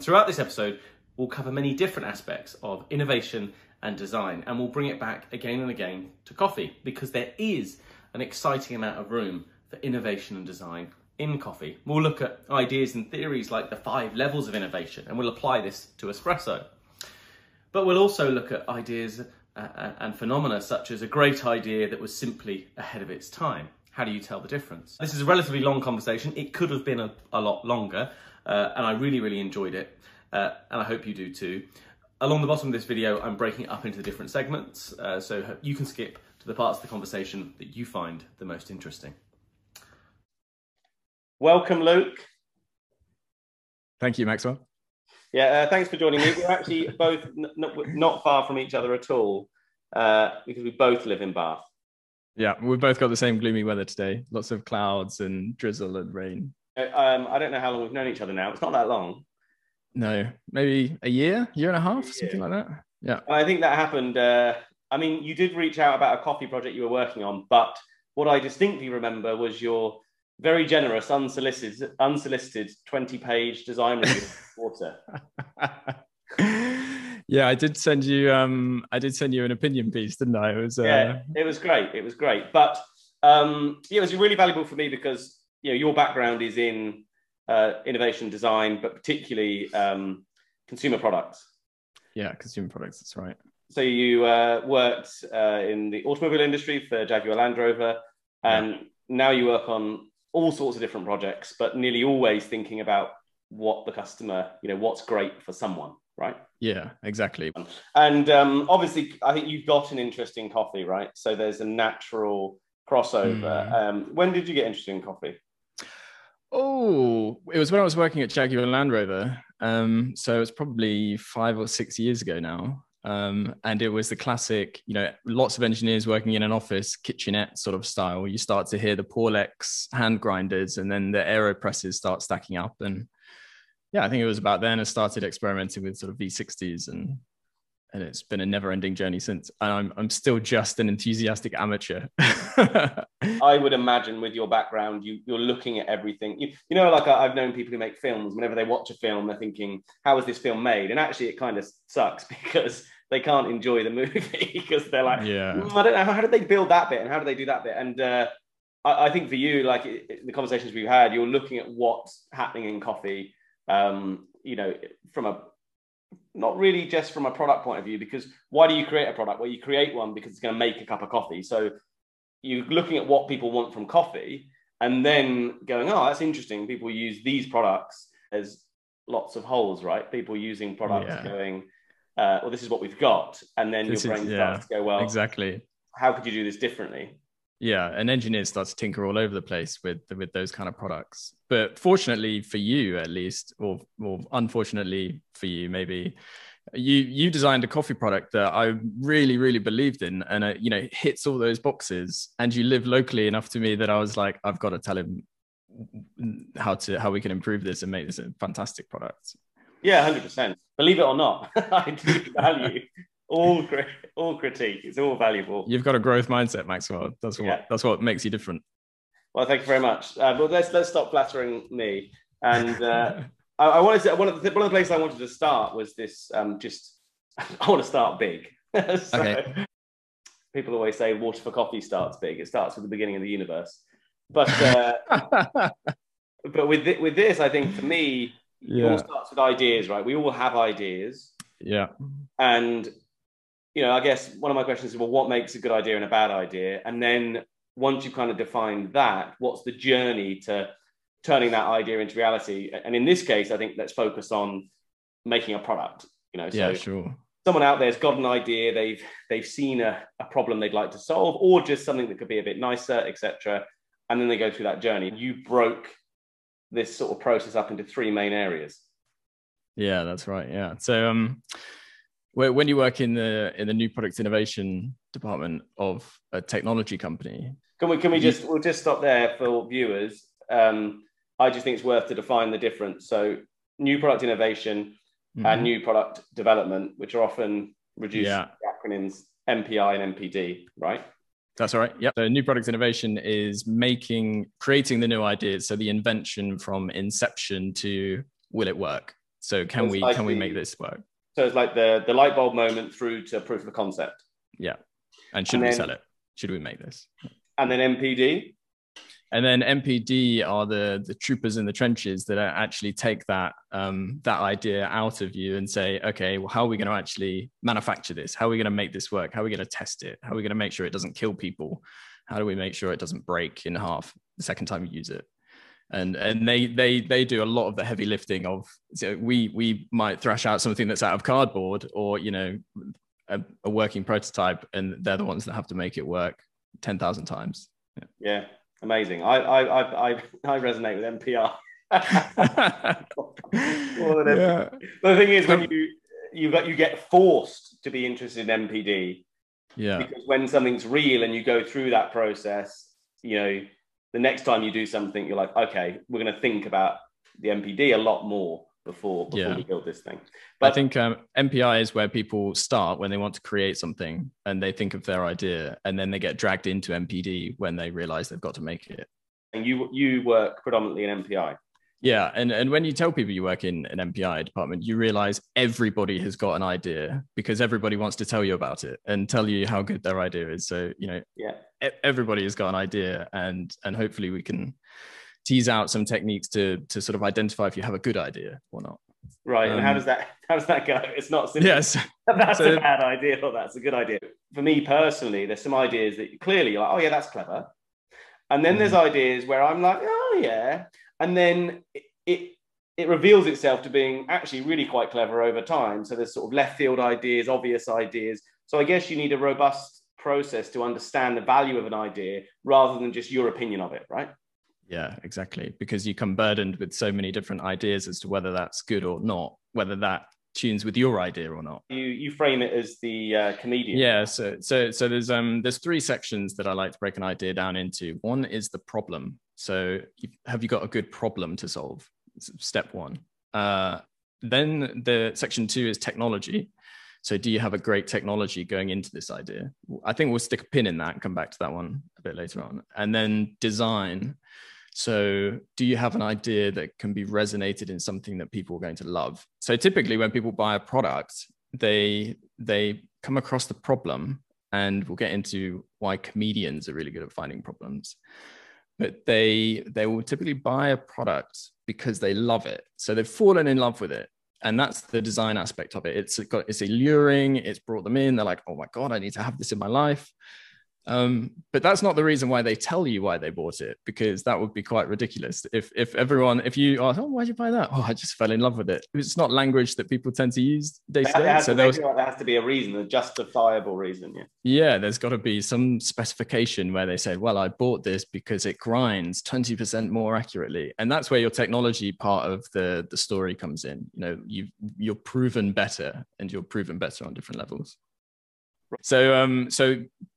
And throughout this episode, we'll cover many different aspects of innovation and design, and we'll bring it back again and again to coffee, because there is an exciting amount of room for innovation and design in coffee. We'll look at ideas and theories like the 5 levels of innovation, and we'll apply this to espresso. But we'll also look at ideas and phenomena such as a great idea that was simply ahead of its time. How do you tell the difference? This is a relatively long conversation. It could have been a lot longer, and I really enjoyed it, and I hope you do too. Along the bottom of this video, I'm breaking it up into different segments, so you can skip to the parts of the conversation that you find the most interesting. Welcome, Luke. Thank you, Maxwell. Yeah, thanks for joining me. We're actually both not far from each other at all, because we both live in Bath. Yeah, we've both got the same gloomy weather today. Lots of clouds and drizzle and rain. I don't know how long we've known each other now. It's not that long. No, maybe a year and a half, something like that. Yeah. I think that happened. I mean, you did reach out about a coffee project you were working on, but what I distinctly remember was your very generous, unsolicited 20-page design review water. Yeah, I did send you an opinion piece, didn't I? It was yeah, it was great. But yeah, it was really valuable for me because, you know, your background is in innovation design, but particularly consumer products. Yeah, consumer products, that's right. So you worked in the automobile industry for Jaguar Land Rover, and now you work on all sorts of different projects, but nearly always thinking about what the customer, you know, what's great for someone, right? Yeah, exactly. And obviously, I think you've got an interest in coffee, right? So there's a natural crossover. When did you get interested in coffee? Oh, it was when I was working at Jaguar Land Rover. So it's probably 5 or 6 years ago now. And it was the classic, you know, lots of engineers working in an office, kitchenette sort of style. You start to hear the Porlex hand grinders, and then the AeroPresses start stacking up. And yeah, I think it was about then I started experimenting with sort of V60s, and it's been a never-ending journey since. And I'm still just an enthusiastic amateur. I would imagine with your background, you're looking at everything. You know, like I've known people who make films. Whenever they watch a film, they're thinking, how was this film made? And actually, it kind of sucks because they can't enjoy the movie because they're like, yeah, I don't know, how did they build that bit? And how did they do that bit? And I think for you, like the conversations we've had, you're looking at what's happening in coffee, you know, from a, not really just from a product point of view, because why do you create a product? Well, you create one because it's going to make a cup of coffee. So you're looking at what people want from coffee and then going, oh, that's interesting. People use these products. There's lots of holes, right? People using products going, well, this is what we've got. And then this your brain starts to go, well, exactly, how could you do this differently? Yeah, an engineer starts to tinker all over the place with those kind of products. But fortunately for you, at least, or unfortunately for you, maybe, you designed a coffee product that I really believed in, and you know, hits all those boxes. And you live locally enough to me that I was like, I've got to tell him how we can improve this and make this a fantastic product. Yeah, 100%. Believe it or not, I do value all critique. It's all valuable. You've got a growth mindset, Maxwell. That's what makes you different. Well, thank you very much. Well, let's stop flattering me. And I wanted to, one of the places I wanted to start was this. I want to start big. So, okay. People always say water for coffee starts big. It starts with the beginning of the universe. But but with this, I think for me, it all starts with ideas, right? We all have ideas. Yeah. And you know, I guess one of my questions is, well, what makes a good idea and a bad idea? And then once you kind of define that, what's the journey to turning that idea into reality? And in this case, I think let's focus on making a product, you know. So yeah, sure. Someone out there's got an idea, they've seen a problem they'd like to solve, or just something that could be a bit nicer, etc. And then they go through that journey. You broke this sort of process up into 3 main areas. Yeah, that's right. Yeah. So when you work in the new product innovation department of a technology company, we'll just stop there for viewers. I just think it's worth to define the difference. So new product innovation and new product development, which are often reduced to the acronyms MPI and MPD, right? That's all right. Yeah. So new product innovation is creating the new ideas. So the invention from inception to will it work? So can we make this work? So it's like the light bulb moment through to proof of concept. Yeah. And should we sell it? Should we make this? And then MPD? And then MPD are the troopers in the trenches that actually take that that idea out of you and say, okay, well, how are we going to actually manufacture this? How are we going to make this work? How are we going to test it? How are we going to make sure it doesn't kill people? How do we make sure it doesn't break in half the second time you use it? And they do a lot of the heavy lifting of, so we might thrash out something that's out of cardboard or, you know, a working prototype, and they're the ones that have to make it work 10,000 times. Yeah. Yeah. Amazing. I resonate with NPR. Yeah. The thing is, when you get forced to be interested in MPD. Yeah. Because when something's real and you go through that process, you know, the next time you do something, you're like, okay, we're going to think about the MPD a lot more before we build this thing. But I think MPI is where people start when they want to create something and they think of their idea, and then they get dragged into MPD when they realize they've got to make it. And you work predominantly in MPI. Yeah. And when you tell people you work in an MPI department, you realize everybody has got an idea because everybody wants to tell you about it and tell you how good their idea is. So, you know, everybody has got an idea, and hopefully we can tease out some techniques to sort of identify if you have a good idea or not. Right. And how does that go? It's not simple. Yes. That's a bad idea or that's a good idea. For me personally, there's some ideas that clearly you're like, oh yeah, that's clever. And then there's ideas where I'm like, oh yeah. And then it reveals itself to being actually really quite clever over time. So there's sort of left field ideas, obvious ideas. So I guess you need a robust process to understand the value of an idea rather than just your opinion of it, right? Yeah, exactly. Because you come burdened with so many different ideas as to whether that's good or not, whether that tunes with your idea or not. You frame it as the comedian. Yeah. So there's three sections that I like to break an idea down into. One is the problem. So have you got a good problem to solve? Step one. Then the section two is technology. So do you have a great technology going into this idea? I think we'll stick a pin in that and come back to that one a bit later on. And then design. So do you have an idea that can be resonated in something that people are going to love? So typically when people buy a product, they come across the problem, and we'll get into why comedians are really good at finding problems. But they will typically buy a product because they love it. So they've fallen in love with it. And that's the design aspect of it. It's alluring. It's brought them in. They're like, oh my God, I need to have this in my life. But that's not the reason why they tell you why they bought it, because that would be quite ridiculous. If you ask, oh, why'd you buy that? Oh, I just fell in love with it. It's not language that people tend to use day to day. So there has to be a reason, a justifiable reason. Yeah. Yeah. There's got to be some specification where they say, well, I bought this because it grinds 20% more accurately. And that's where your technology part of the story comes in. You know, you're proven better, and you're proven better on different levels. So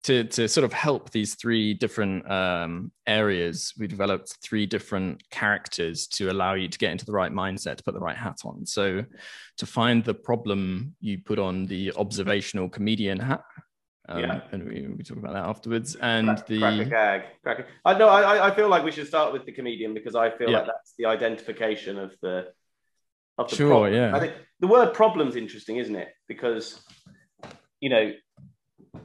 to sort of help these three different areas, we developed three different characters to allow you to get into the right mindset, to put the right hat on. So to find the problem, you put on the observational comedian hat. And we talk about that afterwards. And crack a gag. I feel like we should start with the comedian, because I feel like that's the identification of the problem. Yeah. I think the word problem's interesting, isn't it? Because, you know,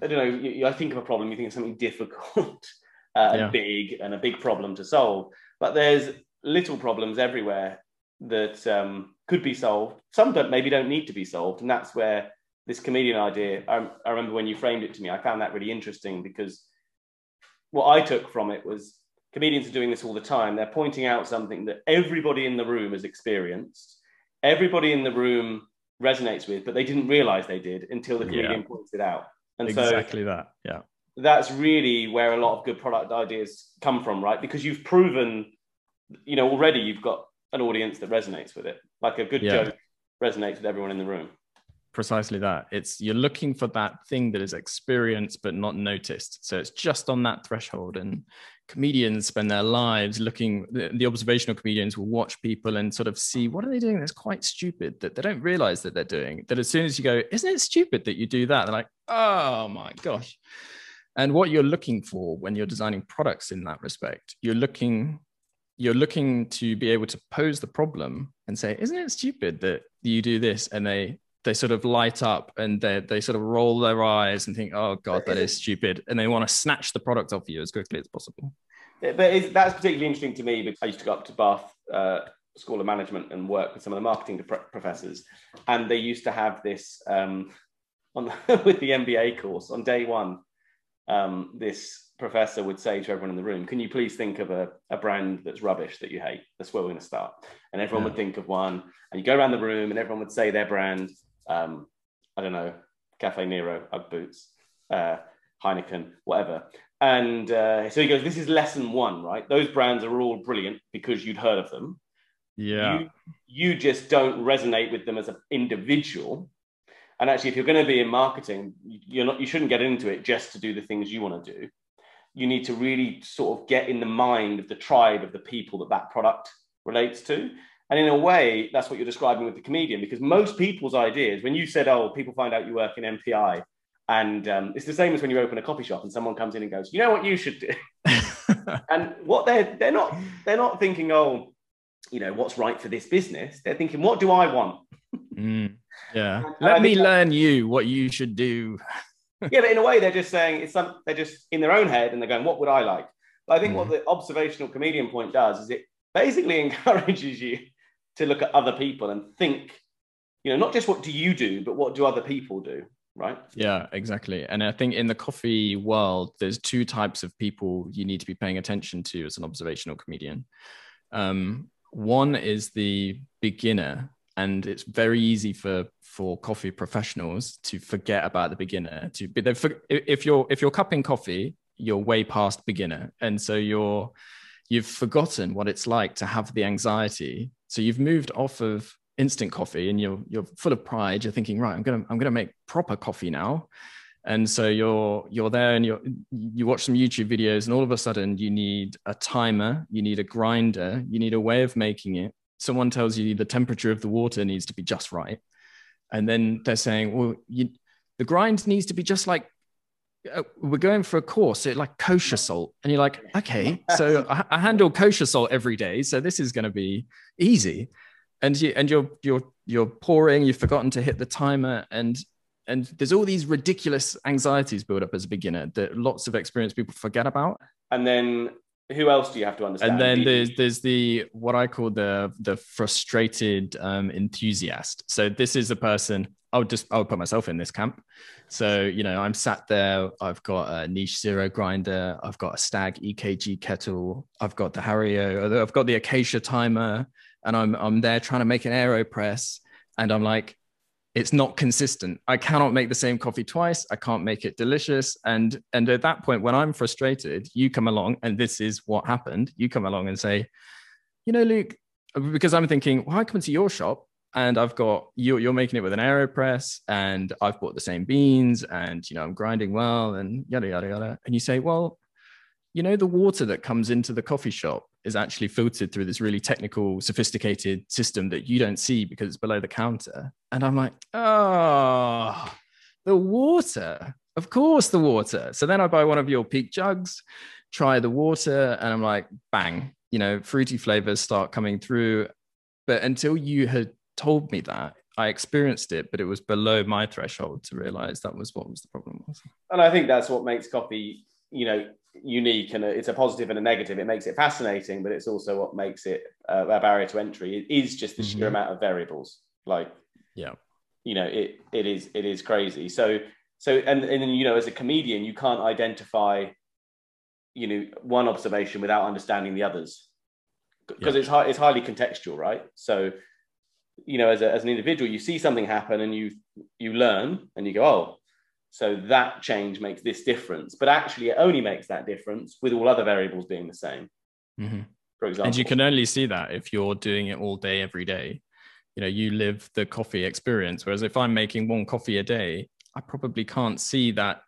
I don't know, I think of a problem, you think of something difficult and big, and a big problem to solve. But there's little problems everywhere that could be solved. Some don't need to be solved. And that's where this comedian idea, I remember when you framed it to me, I found that really interesting, because what I took from it was comedians are doing this all the time. They're pointing out something that everybody in the room has experienced. Everybody in the room resonates with, but they didn't realize they did until the comedian points it out. And exactly that. Yeah. That's really where a lot of good product ideas come from, right? Because you've proven, you know, already you've got an audience that resonates with it. Like a good joke resonates with everyone in the room. Precisely that. It's you're looking for that thing that is experienced but not noticed. So it's just on that threshold. And comedians spend their lives looking, the observational comedians will watch people and sort of see, what are they doing that's quite stupid that they don't realize that they're doing? That as soon as you go, isn't it stupid that you do that? They're like, oh my gosh. And what you're looking for when you're designing products in that respect, you're looking you're looking to be able to pose the problem and say, isn't it stupid that you do this? And they sort of light up and they sort of roll their eyes and think, oh God, that is stupid. And they want to snatch the product off you as quickly as possible. That's particularly interesting to me because I used to go up to Bath School of Management and work with some of the marketing professors. And they used to have this, with the MBA course on day one, this professor would say to everyone in the room, can you please think of a brand that's rubbish that you hate? That's where we're going to start. And everyone would think of one, and you go around the room and everyone would say their brand. I don't know, Cafe Nero, Ugg boots, Heineken, whatever. And so he goes, this is lesson one, right? Those brands are all brilliant because you'd heard of them. Yeah. You just don't resonate with them as an individual. And actually, if you're going to be in marketing, you shouldn't get into it just to do the things you want to do. You need to really sort of get in the mind of the tribe of the people that that product relates to. And in a way, that's what you're describing with the comedian, because most people's ideas, when you said, oh, people find out you work in MPI, and it's the same as when you open a coffee shop and someone comes in and goes, you know what you should do? And what they're not thinking, oh, you know, what's right for this business? They're thinking, what do I want? Yeah. Let me learn you what you should do. Yeah, but in a way, they're just saying they're just in their own head and they're going, what would I like? But I think what the observational comedian point does is it basically encourages you to look at other people and think, you know, not just what do you do, but what do other people do, right? Yeah, exactly. And I think in the coffee world, there's two types of people you need to be paying attention to as an observational comedian. One is the beginner. And it's very easy for coffee professionals to forget about the beginner. If you're cupping coffee, you're way past beginner, and so you've forgotten what it's like to have the anxiety. So you've moved off of instant coffee, and you're full of pride. You're thinking, right, I'm gonna make proper coffee now, and so you're there, and you watch some YouTube videos, and all of a sudden you need a timer, you need a grinder, you need a way of making it. Someone tells you the temperature of the water needs to be just right. And then they're saying, well, the grind needs to be just like, we're going for a course, so like kosher salt. And you're like, okay, so I handle kosher salt every day. So this is going to be easy. And you're pouring, you've forgotten to hit the timer. And there's all these ridiculous anxieties built up as a beginner that lots of experienced people forget about. And then who else do you have to understand? And then there's the what I call the frustrated enthusiast. So this is a person, I'll put myself in this camp. So, you know, I'm sat there, I've got a Niche Zero grinder, I've got a Stag EKG kettle, I've got the Hario, I've got the Acacia timer, and I'm there trying to make an AeroPress, and I'm like, it's not consistent. I cannot make the same coffee twice. I can't make it delicious. And at that point, when I'm frustrated, you come along, and this is what happened. You come along and say, you know, Luke, because I'm thinking, well, I come to your shop and I've got, you're making it with an AeroPress, and I've bought the same beans, and, you know, I'm grinding well, and yada, yada, yada. And you say, well, you know, the water that comes into the coffee shop is actually filtered through this really technical, sophisticated system that you don't see because it's below the counter. And I'm like, oh, the water, of course, the water. So then I buy one of your peak jugs, try the water, and I'm like, bang, you know, fruity flavors start coming through. But until you had told me that, I experienced it, but it was below my threshold to realize that was what was the problem. And I think that's what makes coffee, you know, unique, and it's a positive and a negative. It makes it fascinating, but it's also what makes it a barrier to entry. It is just the sheer amount of variables. Like, yeah, you know, it is crazy. So and then, you know, as a comedian, you can't identify, you know, one observation without understanding the others, because it's highly contextual, right? So, you know, as an individual, you see something happen and you learn and you go, oh, so that change makes this difference, but actually it only makes that difference with all other variables being the same. For example, and you can only see that if you're doing it all day, every day. You know, you live the coffee experience. Whereas if I'm making one coffee a day, I probably can't see that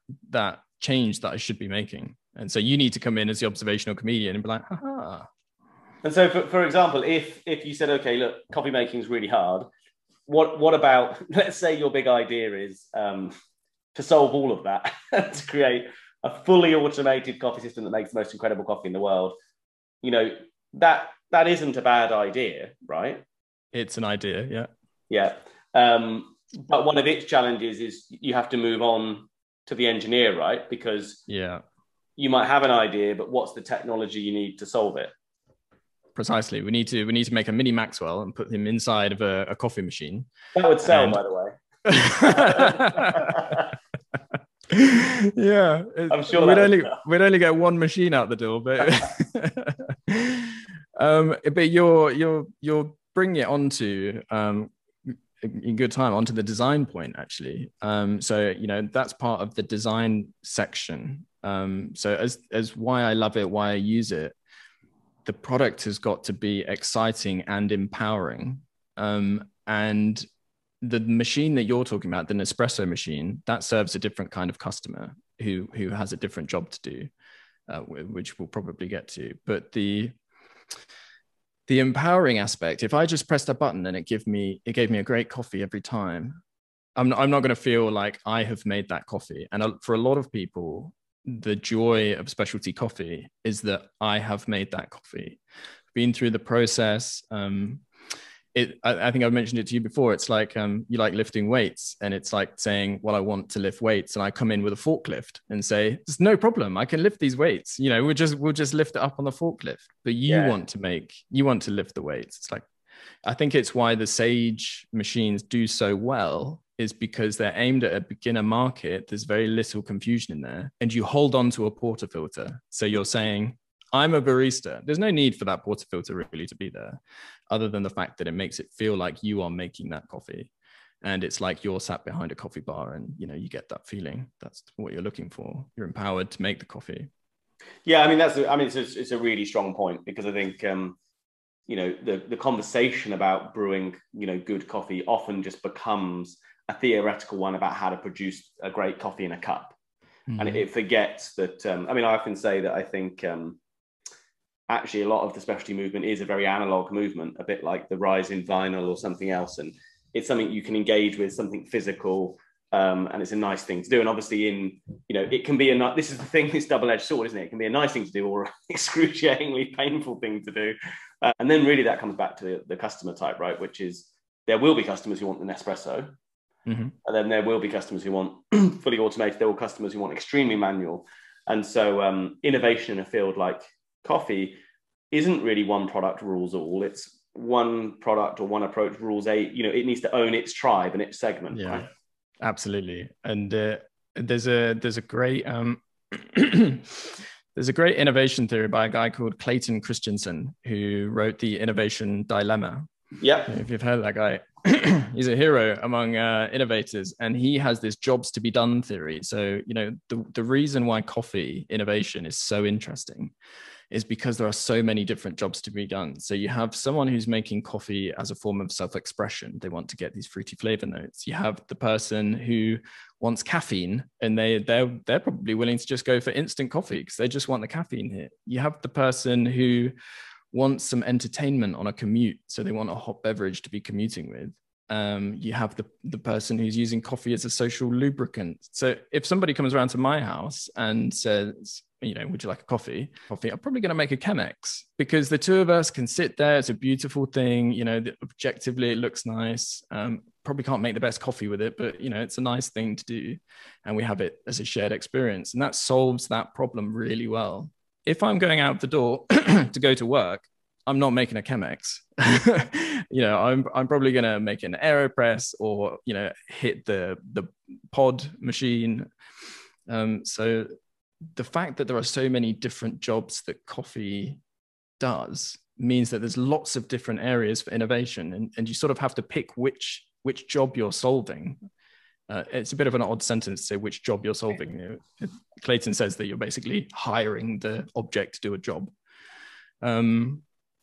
change that I should be making. And so you need to come in as the observational comedian and be like, haha. And so, for example, if you said, okay, look, coffee making is really hard. What about, let's say your big idea is, to solve all of that, to create a fully automated coffee system that makes the most incredible coffee in the world. You know, that that isn't a bad idea, right? It's an idea, yeah. Yeah. But one of its challenges is you have to move on to the engineer, right? Because yeah, you might have an idea, but what's the technology you need to solve it? Precisely. We need to make a mini Maxwell and put him inside of a coffee machine. That would sell, by the way. Yeah, I'm sure we'd only get one machine out the door, but but you're bringing it onto in good time onto the design point actually. So you know that's part of the design section. So as why I love it, why I use it, the product has got to be exciting and empowering, and the machine that you're talking about, the Nespresso machine, that serves a different kind of customer who has a different job to do, which we'll probably get to. But the empowering aspect, if I just pressed a button and it gave me a great coffee every time, I'm not going to feel like I have made that coffee. And for a lot of people, the joy of specialty coffee is that I have made that coffee, been through the process. I think I've mentioned it to you before. It's like you like lifting weights, and it's like saying, well, I want to lift weights, and I come in with a forklift and say, it's no problem, I can lift these weights, you know, we'll just lift it up on the forklift. But you want to lift the weights. It's like, I think it's why the Sage machines do so well, is because they're aimed at a beginner market. There's very little confusion in there, and you hold on to a portafilter. So you're saying, I'm a barista. There's no need for that portafilter really to be there, other than the fact that it makes it feel like you are making that coffee. And it's like you're sat behind a coffee bar and, you know, you get that feeling. That's what you're looking for. You're empowered to make the coffee. Yeah, I mean, it's a really strong point, because I think, you know, the conversation about brewing, you know, good coffee often just becomes a theoretical one about how to produce a great coffee in a cup. Mm-hmm. And it forgets that, I mean, I often say that I think, actually a lot of the specialty movement is a very analog movement, a bit like the rise in vinyl or something else. And it's something you can engage with, something physical, and it's a nice thing to do. And obviously it can be this is the thing, this double-edged sword, isn't it? It can be a nice thing to do or an excruciatingly painful thing to do. And then really that comes back to the customer type, right? Which is, there will be customers who want the Nespresso, mm-hmm. and then there will be customers who want fully automated, there will be customers who want extremely manual. And so innovation in a field like coffee isn't really one product rules all. It's one product or one approach rules a, you know, it needs to own its tribe and its segment. Yeah, right? Absolutely. And there's a great there's a great innovation theory by a guy called Clayton Christensen, who wrote The Innovation Dilemma. Yeah, if you've heard of that guy, he's a hero among innovators, and he has this jobs to be done theory. So, you know, the reason why coffee innovation is so interesting is because there are so many different jobs to be done. So you have someone who's making coffee as a form of self-expression. They want to get these fruity flavor notes. You have the person who wants caffeine, and they're probably willing to just go for instant coffee because they just want the caffeine hit. You have the person who wants some entertainment on a commute, so they want a hot beverage to be commuting with. You have the person who's using coffee as a social lubricant. So if somebody comes around to my house and says, you know, would you like a coffee? I'm probably going to make a Chemex, because the two of us can sit there. It's a beautiful thing. You know, objectively, it looks nice. Probably can't make the best coffee with it, but, you know, it's a nice thing to do. And we have it as a shared experience. And that solves that problem really well. If I'm going out the door to go to work, I'm not making a Chemex. You know, I'm probably going to make an AeroPress, or, you know, hit the pod machine. So the fact that there are so many different jobs that coffee does means that there's lots of different areas for innovation, and you sort of have to pick which job you're solving. It's a bit of an odd sentence to say which job you're solving. Clayton says that you're basically hiring the object to do a job.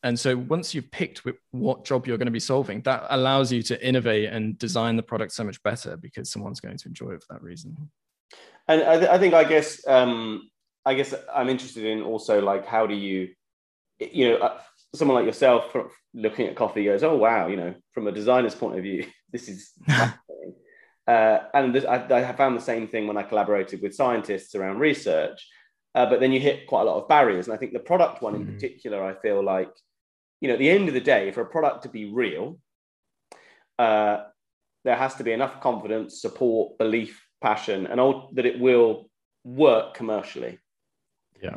And so once you've picked what job you're going to be solving, that allows you to innovate and design the product so much better, because someone's going to enjoy it for that reason. And I guess I'm interested in also, like, how do you, you know, someone like yourself looking at coffee goes, oh, wow, you know, from a designer's point of view, this is fascinating. And this, I have found the same thing when I collaborated with scientists around research, but then you hit quite a lot of barriers. And I think the product one in particular, I feel like you know, at the end of the day, for a product to be real, there has to be enough confidence, support, belief, passion, and all that it will work commercially. Yeah.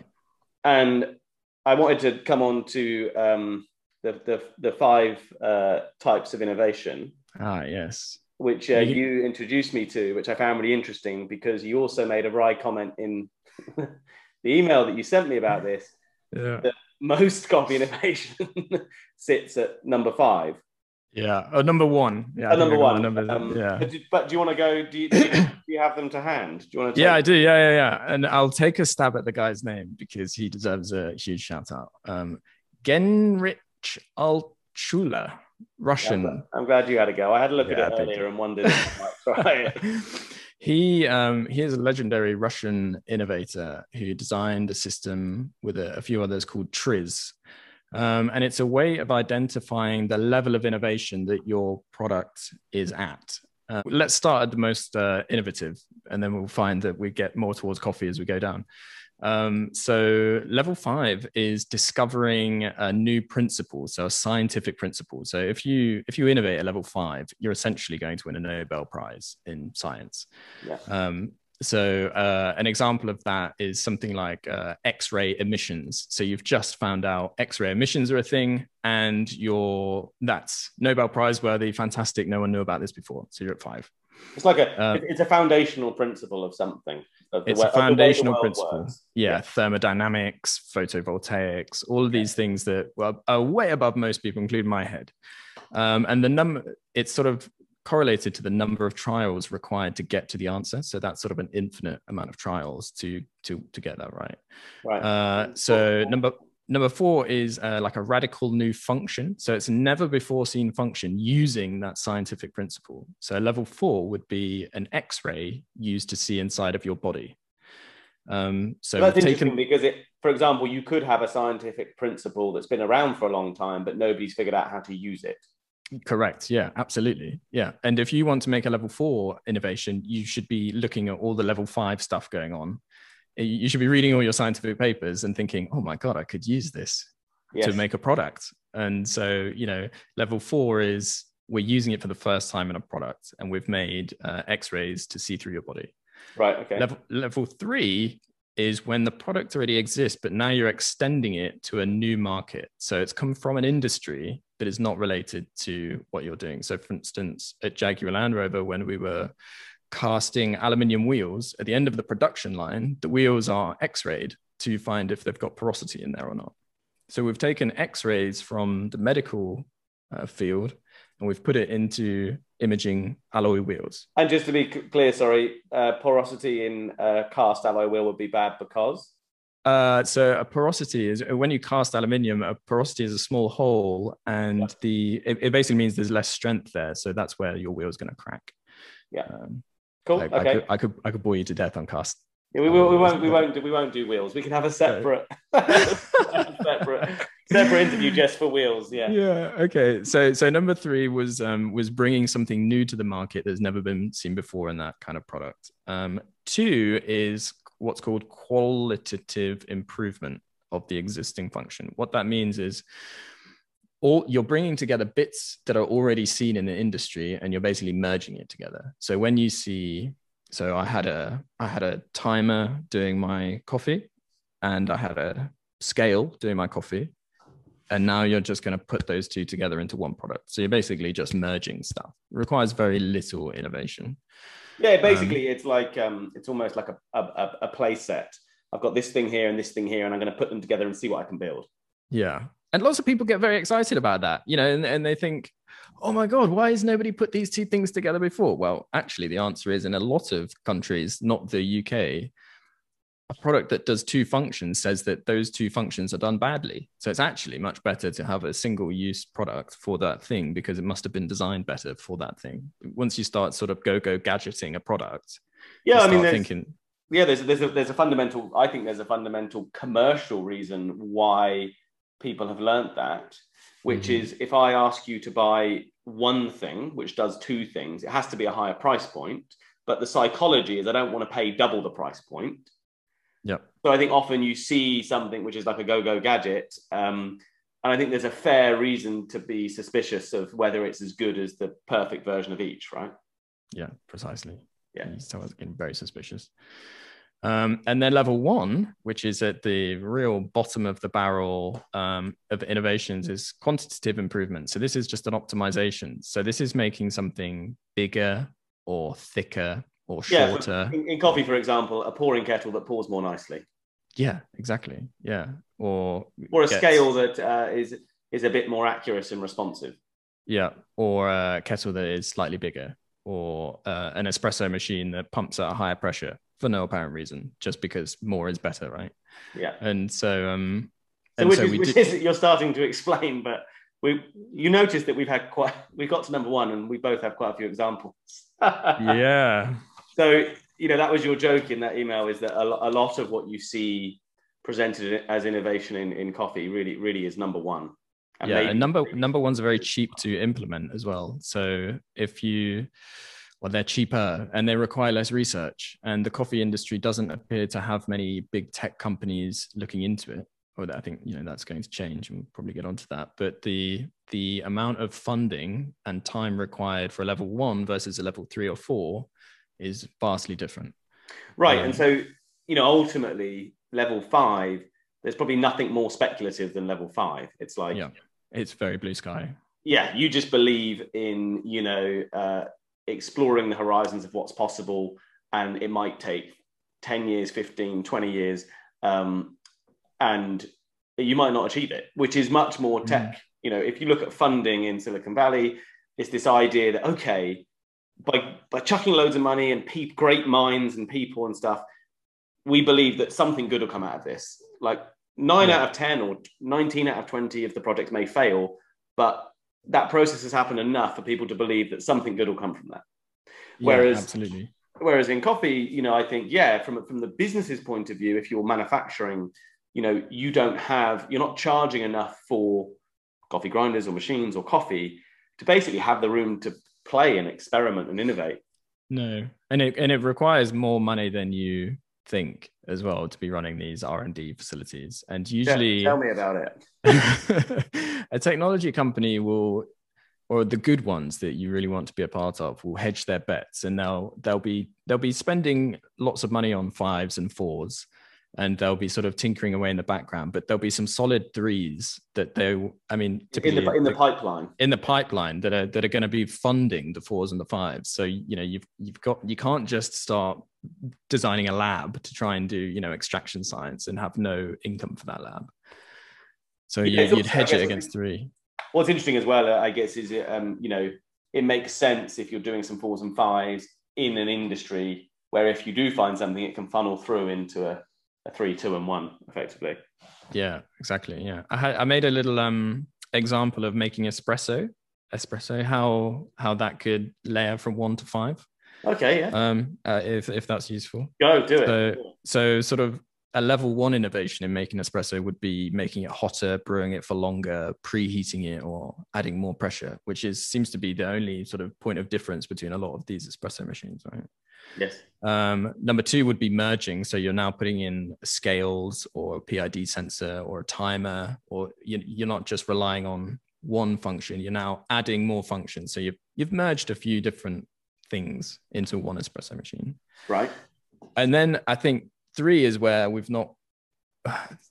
And I wanted to come on to the five types of innovation. Ah, yes. Which you introduced me to, which I found really interesting, because you also made a wry comment in the email that you sent me about this, that most copy innovation sits at number five. Yeah, or number one. Yeah, number one. But do you want to go, do you have them to hand? Do you want to? Yeah, I do. Yeah. And I'll take a stab at the guy's name because he deserves a huge shout out. Genrich Altshuller. Russian. Yeah, I'm glad you had a go. I had a look at it earlier and wondered if I might try it. He is a legendary Russian innovator who designed a system with a few others called TRIZ. And it's a way of identifying the level of innovation that your product is at. Let's start at the most innovative, and then we'll find that we get more towards coffee as we go down. So level five is discovering a new principle, so a scientific principle. So if you innovate at level five, you're essentially going to win a Nobel Prize in science. Yeah. So an example of that is something like X-ray emissions. So you've just found out X-ray emissions are a thing, and that's Nobel Prize worthy, fantastic. No one knew about this before. So you're at five. It's like it's a foundational principle of something. It's a foundational principle. Yeah, thermodynamics, photovoltaics, all of these things that are way above most people, including my head. And the number, it's sort of correlated to the number of trials required to get to the answer. So that's sort of an infinite amount of trials to get that right. Right. So number four is like a radical new function. So it's a never before seen function using that scientific principle. So level four would be an X-ray used to see inside of your body. So that's interesting because, for example, you could have a scientific principle that's been around for a long time, but nobody's figured out how to use it. Correct. Yeah, absolutely. Yeah. And if you want to make a level four innovation, you should be looking at all the level five stuff going on. You should be reading all your scientific papers and thinking, oh my God, I could use this to make a product. And so, you know, level four is we're using it for the first time in a product, and we've made X-rays to see through your body. Right. Okay. Level three is when the product already exists, but now you're extending it to a new market. So it's come from an industry that is not related to what you're doing. So for instance, at Jaguar Land Rover, when we were casting aluminium wheels, at the end of the production line, the wheels are X-rayed to find if they've got porosity in there or not. So we've taken X-rays from the medical field, and we've put it into imaging alloy wheels. And just to be clear, sorry, porosity in cast alloy wheel would be bad because? So a porosity is, when you cast aluminium, a porosity is a small hole, and it basically means there's less strength there. So that's where your wheel's going to crack. Yeah. Cool. Like, okay. I could bore you to death on cast. Yeah, we won't do wheels. We can have a separate, separate interview just for wheels. Yeah. Yeah. Okay. So number three was bringing something new to the market that's never been seen before in that kind of product. Two is what's called qualitative improvement of the existing function. What that means is you're bringing together bits that are already seen in the industry, and you're basically merging it together. So when you see, so I had a timer doing my coffee, and I had a scale doing my coffee, and now you're just going to put those two together into one product. So you're basically just merging stuff. It requires very little innovation. Yeah, basically it's like it's almost like a play set. I've got this thing here and this thing here, and I'm going to put them together and see what I can build. Yeah. And lots of people get very excited about that, you know, and they think, oh my God, why has nobody put these two things together before? Well, actually, the answer is in a lot of countries, not the UK, a product that does two functions says that those two functions are done badly. So it's actually much better to have a single use product for that thing, because it must have been designed better for that thing. Once you start sort of go gadgeting a product, yeah, I mean, there's a fundamental, I think there's a fundamental commercial reason why people have learned that, which is if I ask you to buy one thing which does two things, it has to be a higher price point. But the psychology is I don't want to pay double the price point. Yeah. So I think often you see something which is like a go-go gadget And I think there's a fair reason to be suspicious of whether it's as good as the perfect version of each, right? Yeah, precisely. Yeah. So I was getting very suspicious. And then level one, which is at the real bottom of the barrel of innovations, is quantitative improvement. So this is just an optimization. So this is making something bigger or thicker or shorter. Yeah, in coffee, for example, a pouring kettle that pours more nicely. Yeah, exactly. Yeah. Or a scale that is a bit more accurate and responsive. Yeah. Or a kettle that is slightly bigger, or an espresso machine that pumps at a higher pressure for no apparent reason, just because more is better, right? Yeah. And so which is you're starting to explain, but you notice that we got to number one and we both have quite a few examples. Yeah. So, you know, that was your joke in that email, is that a lot of what you see presented as innovation in coffee really is number one. And yeah, and number ones are very cheap to implement as well. So they're cheaper and they require less research. And the coffee industry doesn't appear to have many big tech companies looking into it. Or I think, you know, that's going to change, and we'll probably get onto that. But the amount of funding and time required for a level one versus a level 3 or 4 is vastly different. Right. And so, you know, ultimately level 5, there's probably nothing more speculative than level 5. It's like, yeah, it's very blue sky. Yeah. You just believe in, you know, exploring the horizons of what's possible. And it might take 10 years, 15, 20 years. And you might not achieve it, which is much more tech. You know, if you look at funding in Silicon Valley, it's this idea that, okay, by chucking loads of money and great minds and people and stuff, we believe that something good will come out of this. Like 9 out of 10 or 19 out of 20 of the projects may fail, but that process has happened enough for people to believe that something good will come from that. Yeah, whereas in coffee, you know, I think, yeah, from the business's point of view, if you're manufacturing, you know, you're not charging enough for coffee grinders or machines or coffee to basically have the room to play and experiment and innovate. No, and it requires more money than you think as well to be running these R&D facilities. And usually, tell me about it. A technology company will, or the good ones that you really want to be a part of, will hedge their bets, and they'll be spending lots of money on 5s and 4s, and they'll be sort of tinkering away in the background, but there'll be some solid 3s that in the pipeline that are going to be funding the 4s and the 5s. So, you know, you can't just start designing a lab to try and do, you know, extraction science and have no income for that lab. So you'd hedge it against 3. What's interesting as well, I guess, is you know, it makes sense if you're doing some 4s and 5s in an industry where if you do find something, it can funnel through into a 3, 2, and 1 effectively. Yeah, exactly. Yeah, I made a little example of making espresso, how that could layer from 1 to 5. Okay. Yeah. If that's useful, go do it. So sort of a level 1 innovation in making espresso would be making it hotter, brewing it for longer, preheating it, or adding more pressure, which seems to be the only sort of point of difference between a lot of these espresso machines, right? Yes. Number 2 would be merging. So you're now putting in scales or a PID sensor or a timer, or you're not just relying on one function. You're now adding more functions. So you've merged a few different things into one espresso machine. Right. And then I think 3 is where we've not...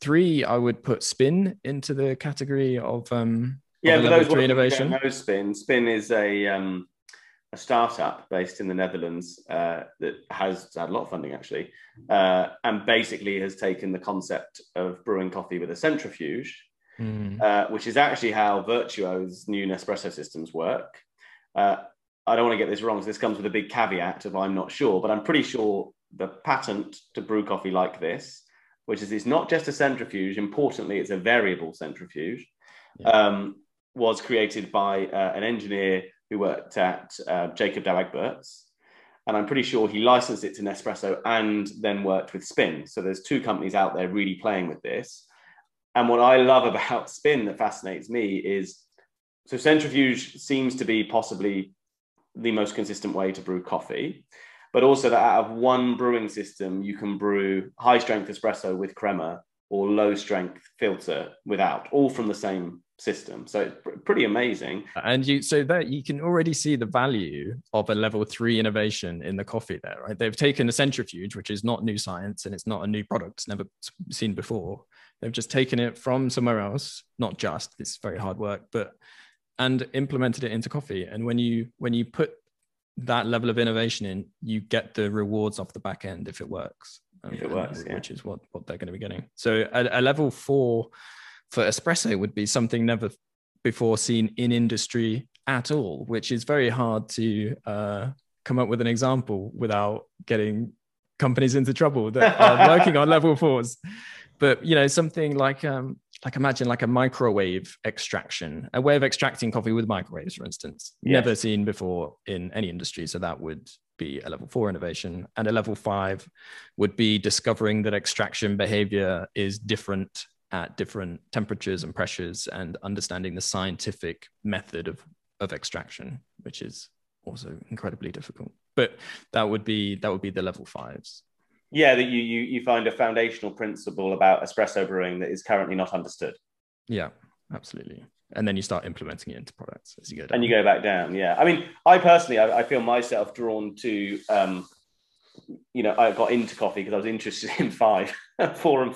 3, I would put Spin into the category of... yeah, but those innovation. Spin is a startup based in the Netherlands that has had a lot of funding, actually, and basically has taken the concept of brewing coffee with a centrifuge, which is actually how Vertuo's new Nespresso systems work. I don't want to get this wrong, so this comes with a big caveat of I'm not sure, but I'm pretty sure the patent to brew coffee like this, which is it's not just a centrifuge, importantly, it's a variable centrifuge, was created by an engineer who worked at Jacobs Douwe Egberts. And I'm pretty sure he licensed it to Nespresso and then worked with Spin. So there's 2 companies out there really playing with this. And what I love about Spin that fascinates me is, so centrifuge seems to be possibly the most consistent way to brew coffee, but also that out of one brewing system, you can brew high strength espresso with crema or low strength filter without, all from the same system. So it's pretty amazing. And so that you can already see the value of a level 3 innovation in the coffee there, right? They've taken a centrifuge, which is not new science, and it's not a new product, it's never seen before. They've just taken it from somewhere else, not just, it's very hard work, but, and implemented it into coffee. And when you put that level of innovation in, you get the rewards off the back end if it works. Yeah. Which is what they're going to be getting. So a level 4 for espresso would be something never before seen in industry at all, which is very hard to come up with an example without getting companies into trouble that are working on level 4s. But, you know, something like imagine like a microwave extraction, a way of extracting coffee with microwaves, for instance, never seen before in any industry. So that would be a level 4 innovation. And a level 5 would be discovering that extraction behavior is different at different temperatures and pressures, and understanding the scientific method of extraction, which is also incredibly difficult. But that would be the level 5s. Yeah, that you find a foundational principle about espresso brewing that is currently not understood. Yeah, absolutely. And then you start implementing it into products as you go down. And you go back down, yeah. I mean, I personally feel myself drawn to, you know, I got into coffee because I was interested in 4 and 5.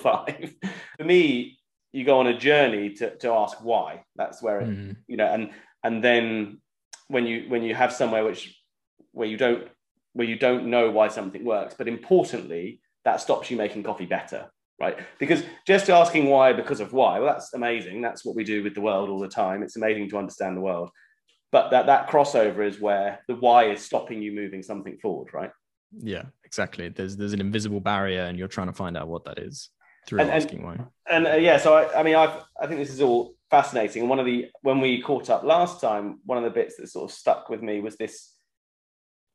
For me, you go on a journey to ask why. That's where it, you know, and then when you have somewhere where you don't know why something works, but importantly, that stops you making coffee better, right? Because just asking why because of why, well, that's amazing. That's what we do with the world all the time. It's amazing to understand the world. But that crossover is where the why is stopping you moving something forward, right? Yeah, exactly. There's an invisible barrier, and you're trying to find out what that is through asking why. And yeah, so I think this is all fascinating. And when we caught up last time, one of the bits that sort of stuck with me was this,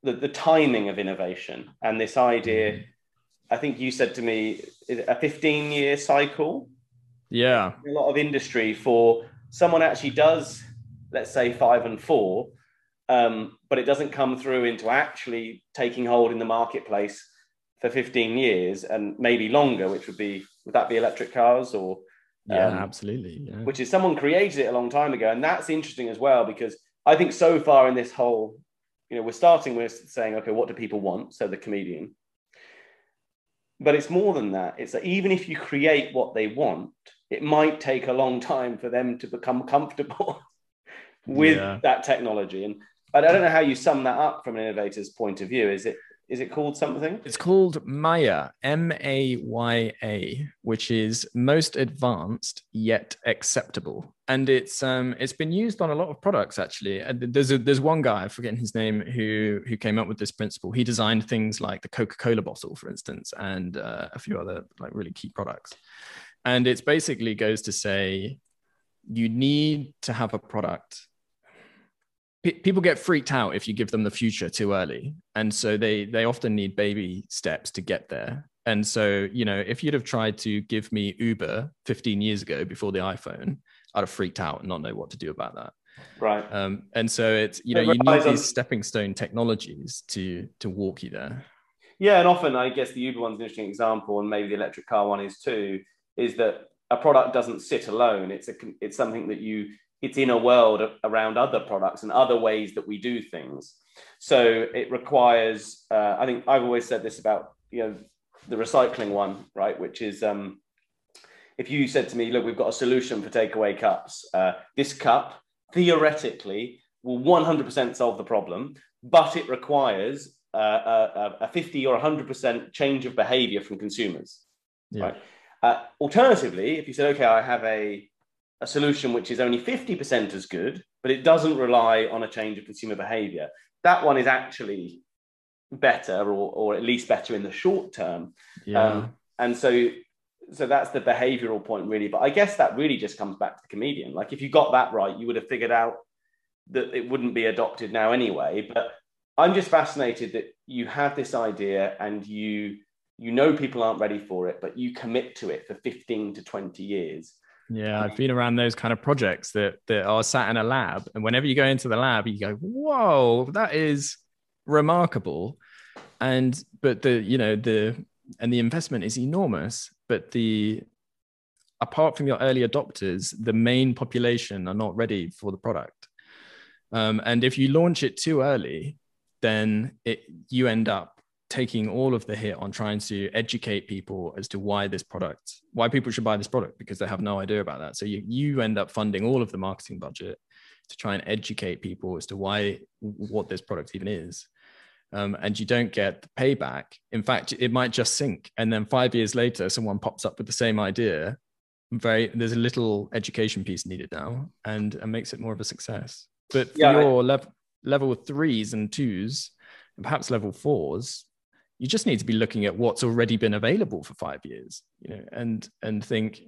the timing of innovation, and this idea, I think you said to me, a 15-year cycle. Yeah. A lot of industry for someone actually does, let's say 5 and 4, but it doesn't come through into actually taking hold in the marketplace for 15 years and maybe longer, which would that be electric cars or? Yeah, absolutely. Yeah. Which is someone created it a long time ago. And that's interesting as well, because I think so far in this whole, you know, we're starting with saying, okay, what do people want? So the comedian. But it's more than that. It's that even if you create what they want, it might take a long time for them to become comfortable with that technology. And I don't know how you sum that up from an innovator's point of view. Is it called something? It's called MAYA, M-A-Y-A, which is most advanced yet acceptable. And it's been used on a lot of products, actually. There's one guy, I'm forgetting his name, who came up with this principle. He designed things like the Coca-Cola bottle, for instance, and a few other like really key products. And it basically goes to say, you need to have a product. People get freaked out if you give them the future too early. And so they often need baby steps to get there. And so, you know, if you'd have tried to give me Uber 15 years ago before the iPhone, I'd have freaked out and not know what to do about that. Right. And so it's, you know, you need these stepping stone technologies to walk you there. Yeah. And often I guess the Uber one's an interesting example, and maybe the electric car one is too, is that a product doesn't sit alone. It's something that it's in a world around other products and other ways that we do things. So it requires, I think I've always said this about, you know, the recycling one, right? Which is, if you said to me, look, we've got a solution for takeaway cups. This cup theoretically will 100% solve the problem, but it requires a 50 or 100% change of behavior from consumers. Yeah. Right? Alternatively, if you said, okay, I have a solution which is only 50% as good, but it doesn't rely on a change of consumer behavior. That one is actually better, or at least better in the short term. Yeah. And so that's the behavioral point, really. But I guess that really just comes back to the comedian. Like, if you got that right, you would have figured out that it wouldn't be adopted now anyway. But I'm just fascinated that you have this idea and you know people aren't ready for it, but you commit to it for 15 to 20 years. Yeah, I've been around those kind of projects that are sat in a lab. And whenever you go into the lab, you go, whoa, that is remarkable. And the investment is enormous, but the apart from your early adopters, the main population are not ready for the product. And if you launch it too early, then you end up taking all of the hit on trying to educate people as to why this product, why people should buy this product, because they have no idea about that. So you end up funding all of the marketing budget to try and educate people as to why, what this product even is. And you don't get the payback. In fact, it might just sink. And then 5 years later, someone pops up with the same idea. There's a little education piece needed now, and makes it more of a success. But for your level threes and twos, and perhaps level fours, you just need to be looking at what's already been available for 5 years, you know, and think,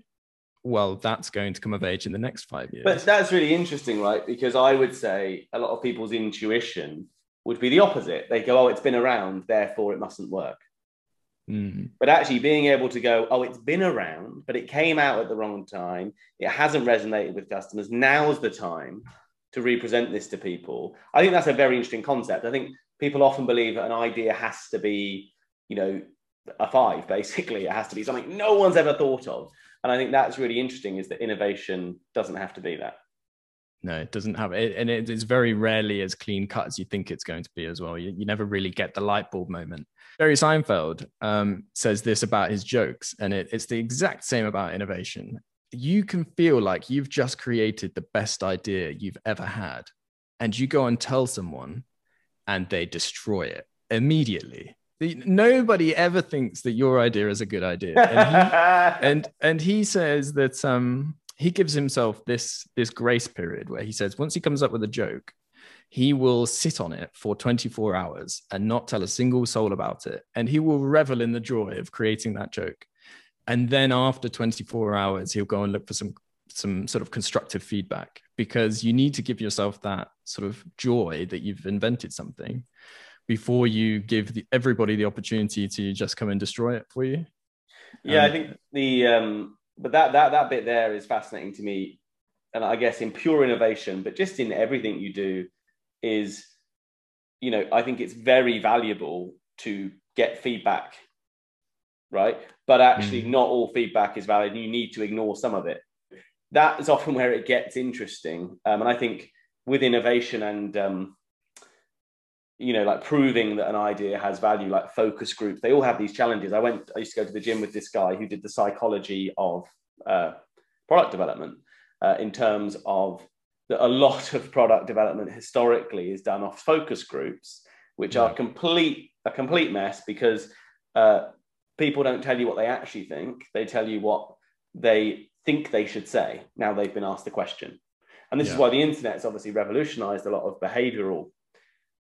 well, that's going to come of age in the next 5 years. But that's really interesting, right? Because I would say a lot of people's intuition would be the opposite. They go, oh, it's been around, therefore it mustn't work. But actually being able to go, oh, it's been around, but it came out at the wrong time. It hasn't resonated with customers. Now's the time to represent this to people. I think that's a very interesting concept. I think people often believe that an idea has to be, you know, a five, basically. It has to be something no one's ever thought of. And I think that's really interesting, is that innovation doesn't have to be that. No, it doesn't have it. And it's very rarely as clean cut as you think it's going to be as well. You never really get the light bulb moment. Jerry Seinfeld says this about his jokes, and it's the exact same about innovation. You can feel like you've just created the best idea you've ever had, and you go and tell someone and they destroy it immediately. Nobody ever thinks that your idea is a good idea. And he says that he gives himself this grace period where he says once he comes up with a joke, he will sit on it for 24 hours and not tell a single soul about it. And he will revel in the joy of creating that joke. And then after 24 hours, he'll go and look for some sort of constructive feedback, because you need to give yourself that sort of joy that you've invented something before you give everybody the opportunity to just come and destroy it for you. Yeah, I think but that bit there is fascinating to me. And I guess in pure innovation, but just in everything you do, is, you know, I think it's very valuable to get feedback, right? But actually not all feedback is valid. You need to ignore some of it. That is often where it gets interesting. And I think with innovation and, you know, like proving that an idea has value, like focus groups, they all have these challenges. I used to go to the gym with this guy who did the psychology of product development in terms of that a lot of product development historically is done off focus groups, which are a complete mess, because people don't tell you what they actually think. They tell you what they think they should say now they've been asked the question. And this is why the internet's obviously revolutionized a lot of behavioral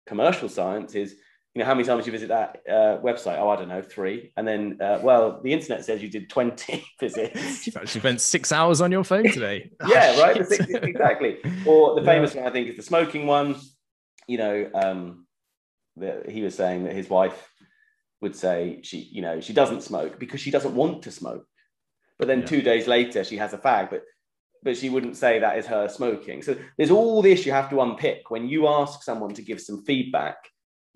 commercial science. Is, you know, how many times you visit that website? Oh, I don't know, 3. And then, well, the internet says you did 20 visits. You've actually spent 6 hours on your phone today. Yeah, right? Exactly. Or the famous one, I think, is the smoking one. You know, he was saying that his wife would say she doesn't smoke because she doesn't want to smoke. But then 2 days later, she has a fag, but she wouldn't say that is her smoking. So there's all this you have to unpick when you ask someone to give some feedback.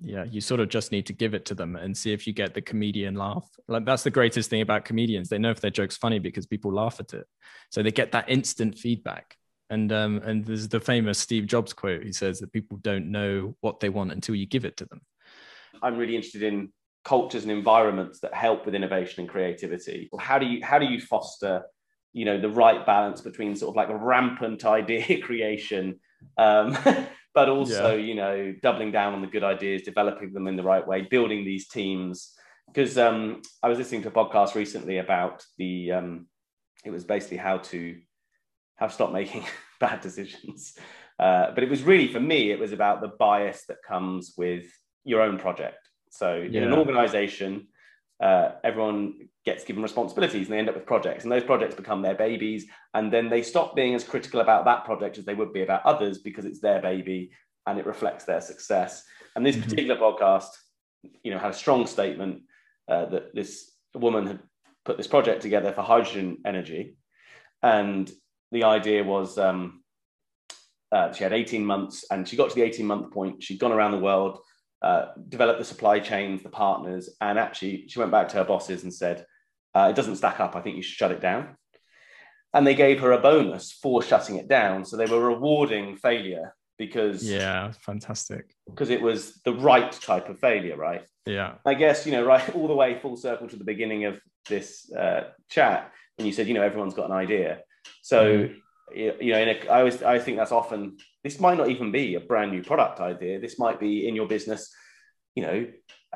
Yeah, you sort of just need to give it to them and see if you get the comedian laugh. Like, that's the greatest thing about comedians. They know if their joke's funny because people laugh at it. So they get that instant feedback. And there's the famous Steve Jobs quote. He says that people don't know what they want until you give it to them. I'm really interested in cultures and environments that help with innovation and creativity. How do you foster, you know, the right balance between sort of like a rampant idea creation, but also, you know, doubling down on the good ideas, developing them in the right way, building these teams. Because I was listening to a podcast recently about the, it was basically how to stop making bad decisions. But it was really, for me, it was about the bias that comes with your own project. So in an organization, everyone gets given responsibilities and they end up with projects, and those projects become their babies, and then they stop being as critical about that project as they would be about others because it's their baby and it reflects their success. And this particular podcast, you know, had a strong statement that this woman had put this project together for hydrogen energy, and the idea was she had 18 months, and she got to the 18-month point. She'd gone around the world, developed the supply chains, the partners, and actually she went back to her bosses and said, it doesn't stack up, I think you should shut it down. And they gave her a bonus for shutting it down. So they were rewarding failure because... Yeah, fantastic. Because it was the right type of failure, right? Yeah. I guess, you know, right, all the way full circle to the beginning of this chat, and you said, you know, everyone's got an idea. So, you know, I think that's often... This might not even be a brand new product idea. This might be in your business, you know,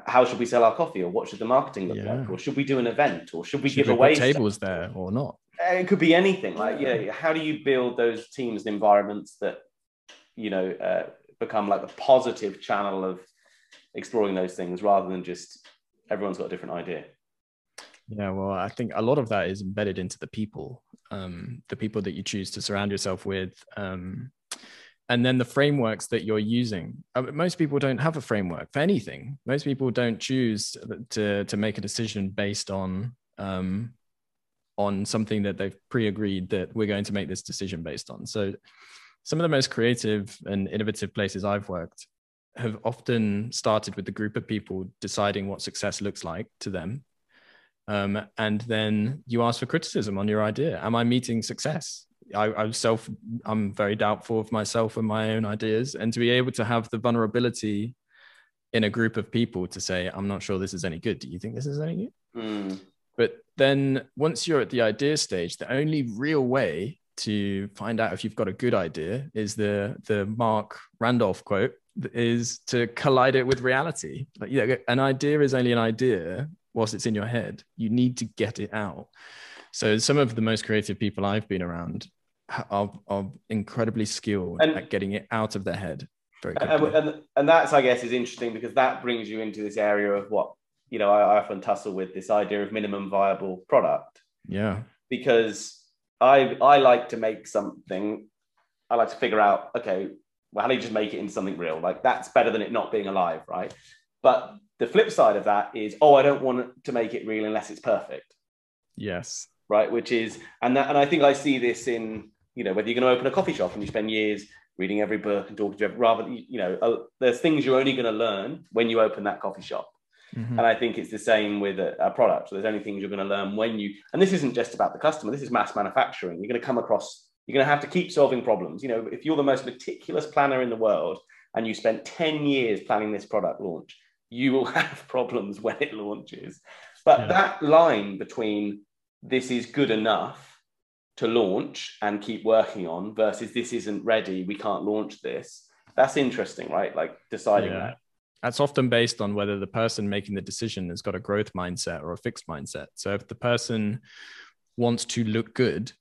how should we sell our coffee, or what should the marketing look like, or should we do an event, or should we give away tables there or not? It could be anything. Like, yeah, you know, how do you build those teams and environments that, you know, become like a positive channel of exploring those things rather than just everyone's got a different idea? Yeah, well, I think a lot of that is embedded into the people that you choose to surround yourself with, and then the frameworks that you're using. Most people don't have a framework for anything. Most people don't choose to make a decision based on something that they've pre-agreed that we're going to make this decision based on. So some of the most creative and innovative places I've worked have often started with the group of people deciding what success looks like to them. And then you ask for criticism on your idea. Am I meeting success? I'm very doubtful of myself and my own ideas, and to be able to have the vulnerability in a group of people to say, I'm not sure this is any good. Do you think this is any good? But then once you're at the idea stage, the only real way to find out if you've got a good idea is the Mark Randolph quote, is to collide it with reality. Like, you know, an idea is only an idea whilst it's in your head. You need to get it out. So some of the most creative people I've been around are incredibly skilled at getting it out of their head very quickly. And that's, I guess, is interesting, because that brings you into this area of what, you know, I often tussle with this idea of minimum viable product. Yeah. Because I like to make something, I like to figure out, okay, well, how do you just make it into something real? Like, that's better than it not being alive, right? But the flip side of that is, oh, I don't want to make it real unless it's perfect. Yes. Right, which is, and I think I see this in, you know, whether you're going to open a coffee shop and you spend years reading every book and talking to every, rather, you know, there's things you're only going to learn when you open that coffee shop. Mm-hmm. And I think it's the same with a product. So there's only things you're going to learn when you, and this isn't just about the customer, this is mass manufacturing. You're going to come across, you're going to have to keep solving problems. You know, if you're the most meticulous planner in the world and you spent 10 years planning this product launch, you will have problems when it launches. But that line between this is good enough to launch and keep working on versus this isn't ready, we can't launch this. That's interesting, right? Like deciding that. That's often based on whether the person making the decision has got a growth mindset or a fixed mindset. So if the person wants to look good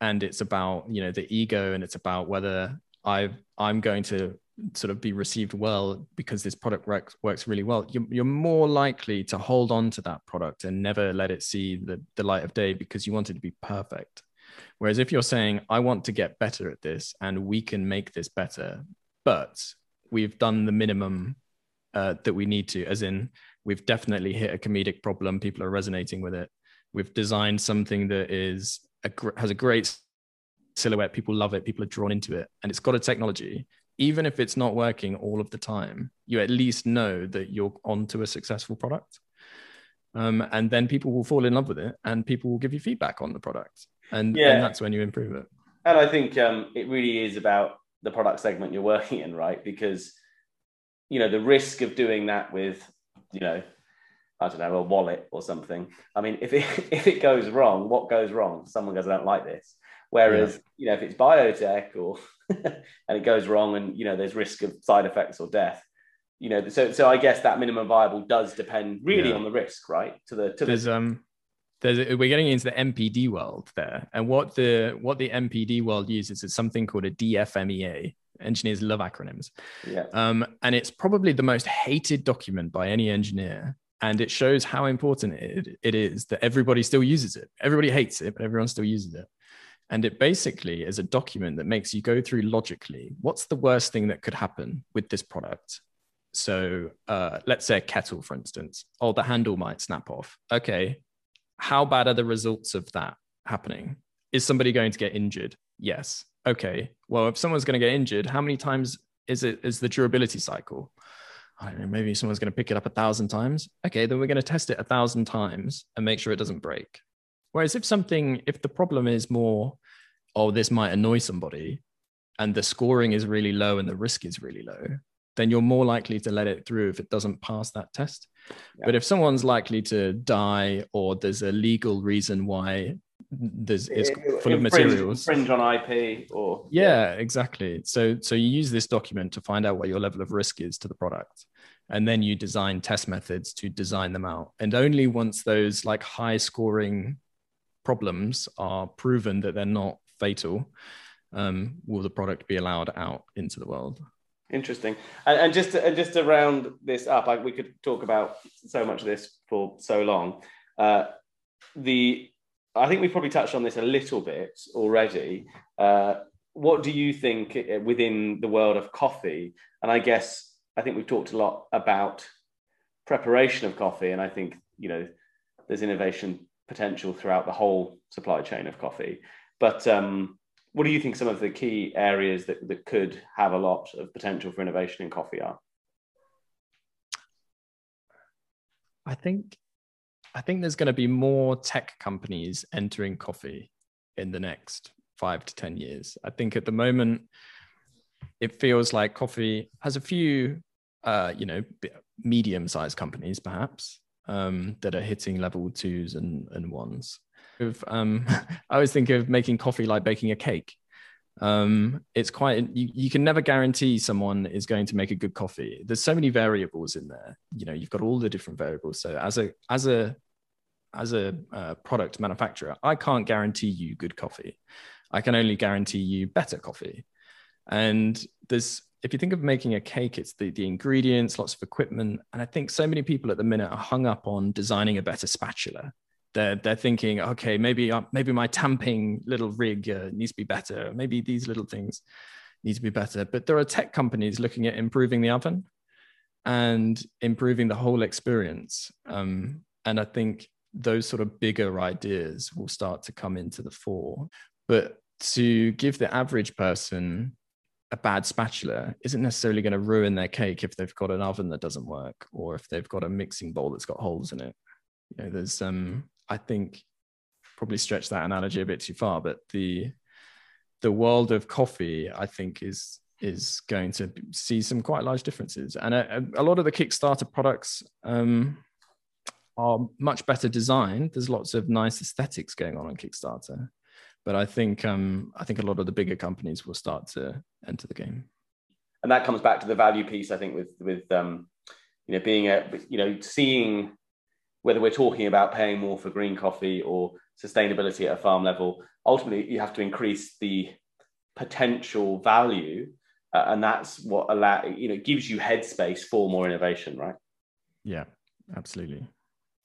and it's about, you know, the ego, and it's about whether I'm going to sort of be received well because this product works really well, you're more likely to hold on to that product and never let it see the light of day because you want it to be perfect. Whereas if you're saying, I want to get better at this and we can make this better, but we've done the minimum that we need to, as in we've definitely hit a comedic problem, people are resonating with it, we've designed something that is has a great silhouette, people love it, people are drawn into it, and it's got a technology. Even if it's not working all of the time, you at least know that you're onto a successful product. And then people will fall in love with it and people will give you feedback on the product. And that's when you improve it. And I think it really is about the product segment you're working in, right? Because, you know, the risk of doing that with, you know, I don't know, a wallet or something. I mean, if it goes wrong, what goes wrong? Someone goes, I don't like this. Whereas, you know, if it's biotech or and it goes wrong and, you know, there's risk of side effects or death, you know, so I guess that minimum viable does depend really on the risk, right? We're getting into the MPD world there. And what the MPD world uses is something called a DFMEA. Engineers love acronyms. Yeah. And it's probably the most hated document by any engineer. And it shows how important it is that everybody still uses it. Everybody hates it, but everyone still uses it. And it basically is a document that makes you go through logically, what's the worst thing that could happen with this product? So let's say a kettle, for instance. Oh, the handle might snap off. Okay, how bad are the results of that happening? Is somebody going to get injured? Yes. Okay, well, if someone's going to get injured, how many times is the durability cycle? I don't know, maybe someone's going to pick it up 1,000 times. Okay, then we're going to test it 1,000 times and make sure it doesn't break. Whereas if the problem is more oh, this might annoy somebody, and the scoring is really low and the risk is really low, then you're more likely to let it through if it doesn't pass that test. Yeah. But if someone's likely to die or there's a legal reason why it's full of materials, infringe on IP, or yeah, exactly. So you use this document to find out what your level of risk is to the product, and then you design test methods to design them out. And only once those like high scoring problems are proven that they're not fatal, will the product be allowed out into the world. Interesting. And just to round this up, we could talk about so much of this for so long. I think we've probably touched on this a little bit already. What do you think within the world of coffee? And I think we've talked a lot about preparation of coffee. And I think, there's innovation potential throughout the whole supply chain of coffee. But what do you think some of the key areas that could have a lot of potential for innovation in coffee are? I think there's going to be more tech companies entering coffee in the next 5 to 10 years. I think at the moment, it feels like coffee has a few, medium-sized companies perhaps that are hitting level 2s and 1s. I always think of making coffee like baking a cake. It's quite, you can never guarantee someone is going to make a good coffee. There's so many variables in there. You've got all the different variables. So as a product manufacturer, I can't guarantee you good coffee. I can only guarantee you better coffee. And if you think of making a cake, it's the ingredients, lots of equipment. And I think so many people at the minute are hung up on designing a better spatula. They're thinking, okay, maybe my tamping little rig needs to be better. Maybe these little things need to be better. But there are tech companies looking at improving the oven and improving the whole experience. And I think those sort of bigger ideas will start to come into the fore. But to give the average person a bad spatula isn't necessarily going to ruin their cake if they've got an oven that doesn't work or if they've got a mixing bowl that's got holes in it. There's I think probably stretch that analogy a bit too far, but the world of coffee, I think, is going to see some quite large differences. And a lot of the Kickstarter products are much better designed. There's lots of nice aesthetics going on Kickstarter, but I think a lot of the bigger companies will start to enter the game. And that comes back to the value piece, I think, with being seeing whether we're talking about paying more for green coffee or sustainability at a farm level. Ultimately, you have to increase the potential value, and that's what gives you headspace for more innovation, right? Yeah, absolutely.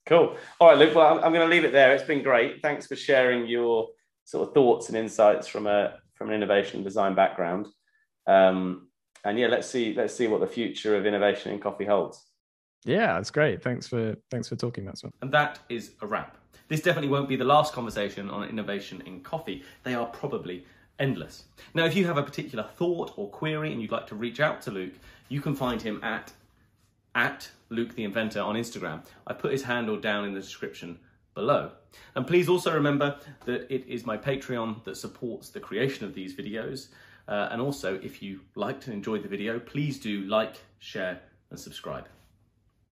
Cool. All right, Luke, well, I'm going to leave it there. It's been great. Thanks for sharing your sort of thoughts and insights from an innovation and design background. And yeah, let's see what the future of innovation in coffee holds. Yeah, that's great. Thanks for talking, Maxwell. And that is a wrap. This definitely won't be the last conversation on innovation in coffee. They are probably endless. Now, if you have a particular thought or query and you'd like to reach out to Luke, you can find him at Luke the Inventor on Instagram. I put his handle down in the description below. And please also remember that it is my Patreon that supports the creation of these videos. And also, if you liked and enjoyed the video, please do like, share, and subscribe.